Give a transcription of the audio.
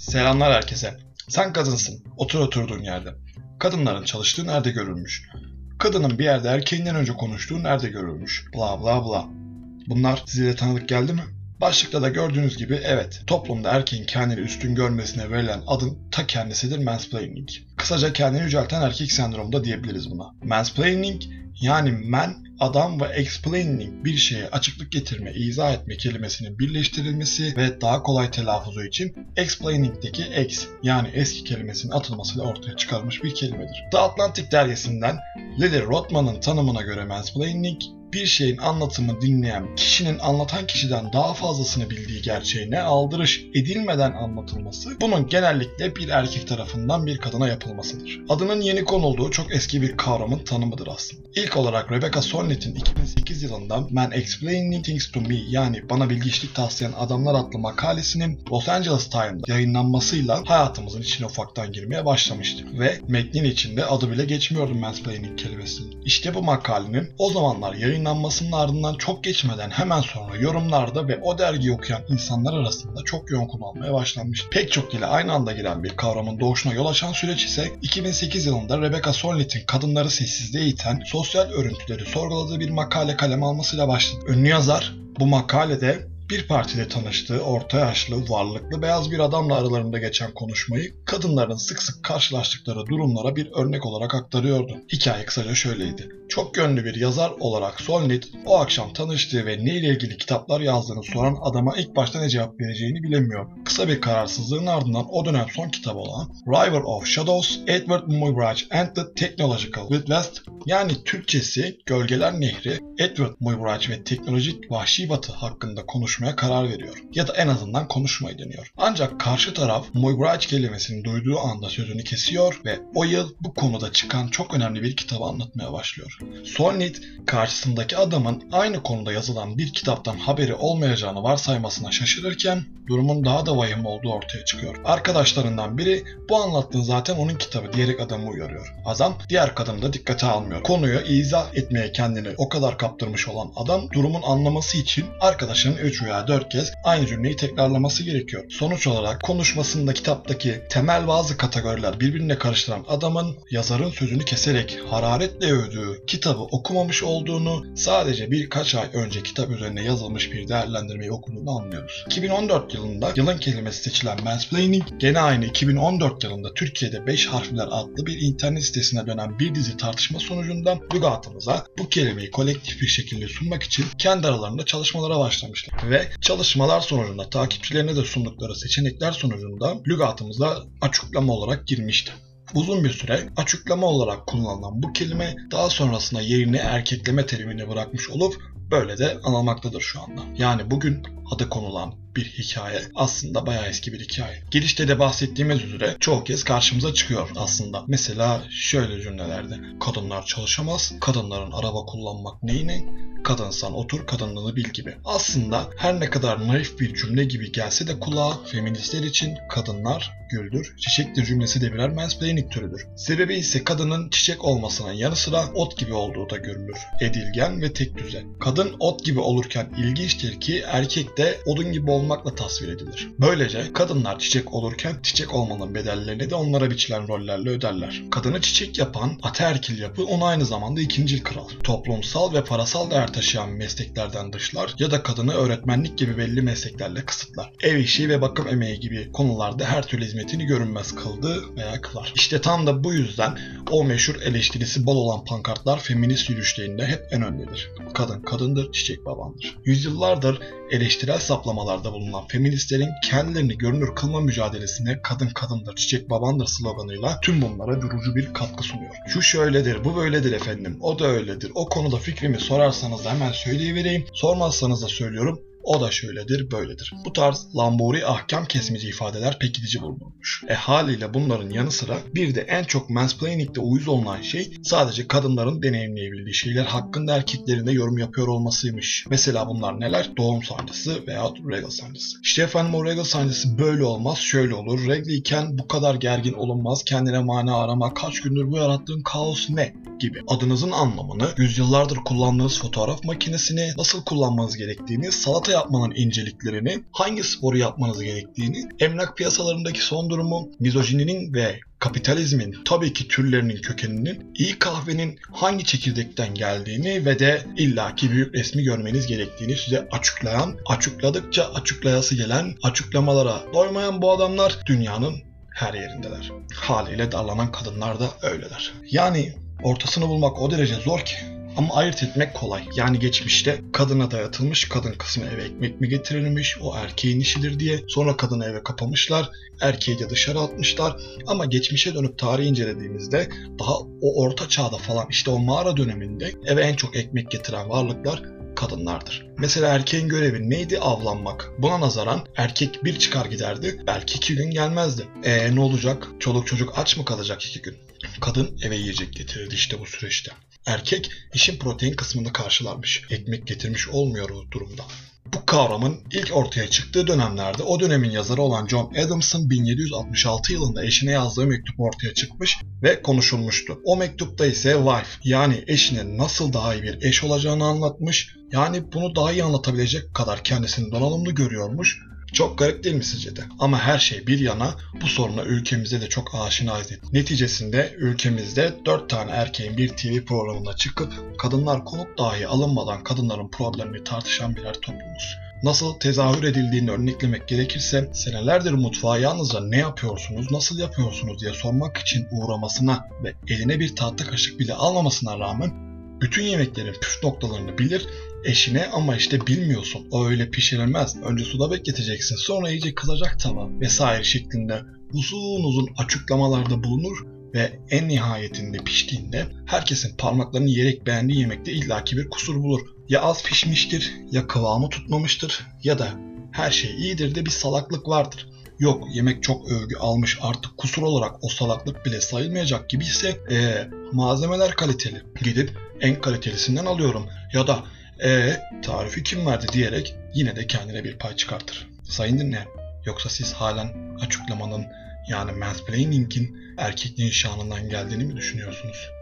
Selamlar herkese. Sen kadınsın, otur oturduğun yerde. Kadınların çalıştığı nerede görülmüş? Kadının bir yerde erkeğinden önce konuştuğu nerede görülmüş? Bla bla bla. Bunlar size de tanıdık geldi mi? Başlıkta da gördüğünüz gibi evet, toplumda erkeğin kendini üstün görmesine verilen adın ta kendisidir mansplaining. Kısaca kendini yücelten erkek sendromu da diyebiliriz buna. Mansplaining, yani man, adam ve explaining, bir şeye açıklık getirme, izah etme kelimesinin birleştirilmesi ve daha kolay telaffuzu için explaining'deki ex, yani eski kelimesinin atılmasıyla ortaya çıkarılmış bir kelimedir. The Atlantic dergisinden Lily Rothman'ın tanımına göre mansplaining, bir şeyin anlatımı dinleyen kişinin anlatan kişiden daha fazlasını bildiği gerçeğine aldırış edilmeden anlatılması, bunun genellikle bir erkek tarafından bir kadına yapılmasıdır. Adının yeni konulduğu çok eski bir kavramın tanımıdır aslında. İlk olarak Rebecca Solnit'in 2008 yılında "Man Explaining Things to Me" yani Bana Bilgi İçlik Taslayan Adamlar adlı makalesinin Los Angeles Times'da yayınlanmasıyla hayatımızın içine ufaktan girmeye başlamıştı ve metnin içinde adı bile geçmiyordu mansplaining kelimesinin. İşte bu makalenin o zamanlar yayınlanmasının ardından çok geçmeden hemen sonra yorumlarda ve o dergiyi okuyan insanlar arasında çok yoğun kullanılmaya başlanmış. Pek çok dile aynı anda giren bir kavramın doğuşuna yol açan süreç ise 2008 yılında Rebecca Solnit'in kadınları sessizliğe iten sosyal örüntüleri sorguladığı bir makale kaleme almasıyla başladı. Ünlü yazar bu makalede bir partide tanıştığı orta yaşlı, varlıklı, beyaz bir adamla aralarında geçen konuşmayı kadınların sık sık karşılaştıkları durumlara bir örnek olarak aktarıyordu. Hikaye kısaca şöyleydi. Çok gönlü bir yazar olarak Solnit, o akşam tanıştığı ve neyle ilgili kitaplar yazdığını soran adama ilk başta ne cevap vereceğini bilemiyor. Kısa bir kararsızlığın ardından o dönem son kitabı olan River of Shadows, Edward Muybridge and the Technological West, yani Türkçesi Gölgeler Nehri, Edward Muybridge ve teknolojik vahşi batı hakkında konuşmaya karar veriyor. Ya da en azından konuşmayı deniyor. Ancak karşı taraf Muybridge kelimesini duyduğu anda sözünü kesiyor ve o yıl bu konuda çıkan çok önemli bir kitabı anlatmaya başlıyor. Solnit, karşısındaki adamın aynı konuda yazılan bir kitaptan haberi olmayacağını varsaymasına şaşırırken durumun daha da vahim olduğu ortaya çıkıyor. Arkadaşlarından biri "bu anlattığın zaten onun kitabı" diyerek adamı uyarıyor. Adam diğer kadını da dikkate almıyor. Konuyu izah etmeye kendini o kadar kaptırmış olan adam durumun anlaması için arkadaşının 3 veya 4 kez aynı cümleyi tekrarlaması gerekiyor. Sonuç olarak konuşmasında kitaptaki temel bazı kategoriler birbirine karıştıran adamın yazarın sözünü keserek hararetle övdüğü kitabı okumamış olduğunu, sadece birkaç ay önce kitap üzerine yazılmış bir değerlendirmeyi okuduğunu anlıyoruz. 2014 yılında yılın kelimesi seçilen mansplaining, gene aynı 2014 yılında Türkiye'de Beş Harfler adlı bir internet sitesine dönen bir dizi tartışma sonucunda lügatımıza bu kelimeyi kolektif bir şekilde sunmak için kendi aralarında çalışmalara başlamışlar ve çalışmalar sonucunda takipçilerine de sundukları seçenekler sonucunda lügatımıza açıklama olarak girmişti. Uzun bir süre açıklama olarak kullanılan bu kelime daha sonrasında yerini erkekleme terimine bırakmış olup böyle de anılmaktadır şu anda. Yani bugün adı konulan bir hikaye aslında bayağı eski bir hikaye. Girişte de bahsettiğimiz üzere çoğu kez karşımıza çıkıyor aslında. Mesela şöyle cümlelerde: kadınlar çalışamaz, kadınların araba kullanmak neyine, kadınsan otur kadınlığını bil gibi. Aslında her ne kadar naif bir cümle gibi gelse de kulağa, feministler için kadınlar güldür, çiçektir cümlesi de birer mansplaining türüdür. Sebebi ise kadının çiçek olmasının yanı sıra ot gibi olduğu da görülür. Edilgen ve tek düze. Kadın ot gibi olurken ilginçtir ki erkek de odun gibi olmakla tasvir edilir. Böylece kadınlar çiçek olurken çiçek olmanın bedellerini de onlara biçilen rollerle öderler. Kadını çiçek yapan ataerkil yapı onu aynı zamanda ikincil kral, toplumsal ve parasal değer taşıyan mesleklerden dışlar ya da kadını öğretmenlik gibi belli mesleklerle kısıtlar. Ev işi ve bakım emeği gibi konularda her türlü hizmetini görünmez kıldı veya kılar. İşte tam da bu yüzden o meşhur eleştirisi bol olan pankartlar feminist yürüyüşlerinde hep en öndedir. Kadın kadındır, çiçek babandır. Yüzyıllardır eleştirel saplamalarda bulunan feministlerin kendilerini görünür kılma mücadelesine kadın kadındır, çiçek babandır sloganıyla tüm bunlara vurucu bir katkı sunuyor. Şu şöyledir, bu böyledir efendim, o da öyledir, o konuda fikrimi sorarsanız da hemen söyleyivereyim, sormazsanız da söylüyorum, o da şöyledir, böyledir. Bu tarz lambori ahkam kesmeci ifadeler pek gidici bulunmuş. Haliyle bunların yanı sıra bir de en çok mansplaining'de uyuz olunan şey sadece kadınların deneyimleyebildiği şeyler hakkında erkeklerin de yorum yapıyor olmasıymış. Mesela bunlar neler? Doğum sancısı veya regl sancısı. İşte efendim o regl sancısı böyle olmaz, şöyle olur. Regliyken bu kadar gergin olunmaz, kendine mana arama, kaç gündür bu yarattığın kaos ne? Gibi. Adınızın anlamını, yüzyıllardır kullandığınız fotoğraf makinesini nasıl kullanmanız gerektiğini, salata sigorta yapmanın inceliklerini, hangi sporu yapmanız gerektiğini, emlak piyasalarındaki son durumu, mizojininin ve kapitalizmin tabii ki türlerinin kökeninin, iyi kahvenin hangi çekirdekten geldiğini ve de illaki büyük resmi görmeniz gerektiğini size açıklayan, açıkladıkça açıklayası gelen, açıklamalara doymayan bu adamlar dünyanın her yerindeler. Haliyle darlanan kadınlar da öyleler. Yani ortasını bulmak o derece zor ki. Ama ayırt etmek kolay. Yani geçmişte kadına dayatılmış, kadın kısmı eve ekmek mi getirilmiş, o erkeğin işidir diye. Sonra kadını eve kapamışlar, erkeği de dışarı atmışlar. Ama geçmişe dönüp tarihi incelediğimizde daha o orta çağda falan, işte o mağara döneminde eve en çok ekmek getiren varlıklar kadınlardır. Mesela erkeğin görevi neydi? Avlanmak. Buna nazaran erkek bir çıkar giderdi, belki 2 gün gelmezdi. Ne olacak? Çoluk çocuk aç mı kalacak 2 gün? Kadın eve yiyecek getirirdi işte bu süreçte. Erkek işin protein kısmını karşılarmış. Ekmek getirmiş olmuyor bu durumda. Bu kavramın ilk ortaya çıktığı dönemlerde o dönemin yazarı olan John Adamson 1766 yılında eşine yazdığı mektup ortaya çıkmış ve konuşulmuştu. O mektupta ise wife, yani eşine nasıl daha iyi bir eş olacağını anlatmış. Yani bunu daha iyi anlatabilecek kadar kendisini donanımlı görüyormuş. Çok garip değil mi sizce de? Ama her şey bir yana bu soruna ülkemizde de çok aşinayız. Neticesinde ülkemizde 4 tane erkeğin bir TV programına çıkıp kadınlar konuk dahi alınmadan kadınların problemini tartışan birer toplumuz. Nasıl tezahür edildiğini örneklemek gerekirse senelerdir mutfağa yalnızca ne yapıyorsunuz, nasıl yapıyorsunuz diye sormak için uğramasına ve eline bir tatlı kaşık bile almamasına rağmen bütün yemeklerin püf noktalarını bilir, eşine ama işte bilmiyorsun, o öyle pişirilmez, önce suda bekleteceksin, sonra iyice kızacak tava vesaire şeklinde uzun uzun açıklamalarda bulunur ve en nihayetinde piştiğinde herkesin parmaklarını yiyerek beğendiği yemekte illaki bir kusur bulur. Ya az pişmiştir, ya kıvamı tutmamıştır, ya da her şey iyidir de bir salaklık vardır. Yok, yemek çok övgü almış, artık kusur olarak o salaklık bile sayılmayacak gibi ise malzemeler kaliteli, gidip en kalitelisinden alıyorum ya da tarifi kim verdi diyerek yine de kendine bir pay çıkartır. Sayın dinleyen, yoksa siz halen açıklamanın, yani mansplaining'in erkekliğin şanından geldiğini mi düşünüyorsunuz?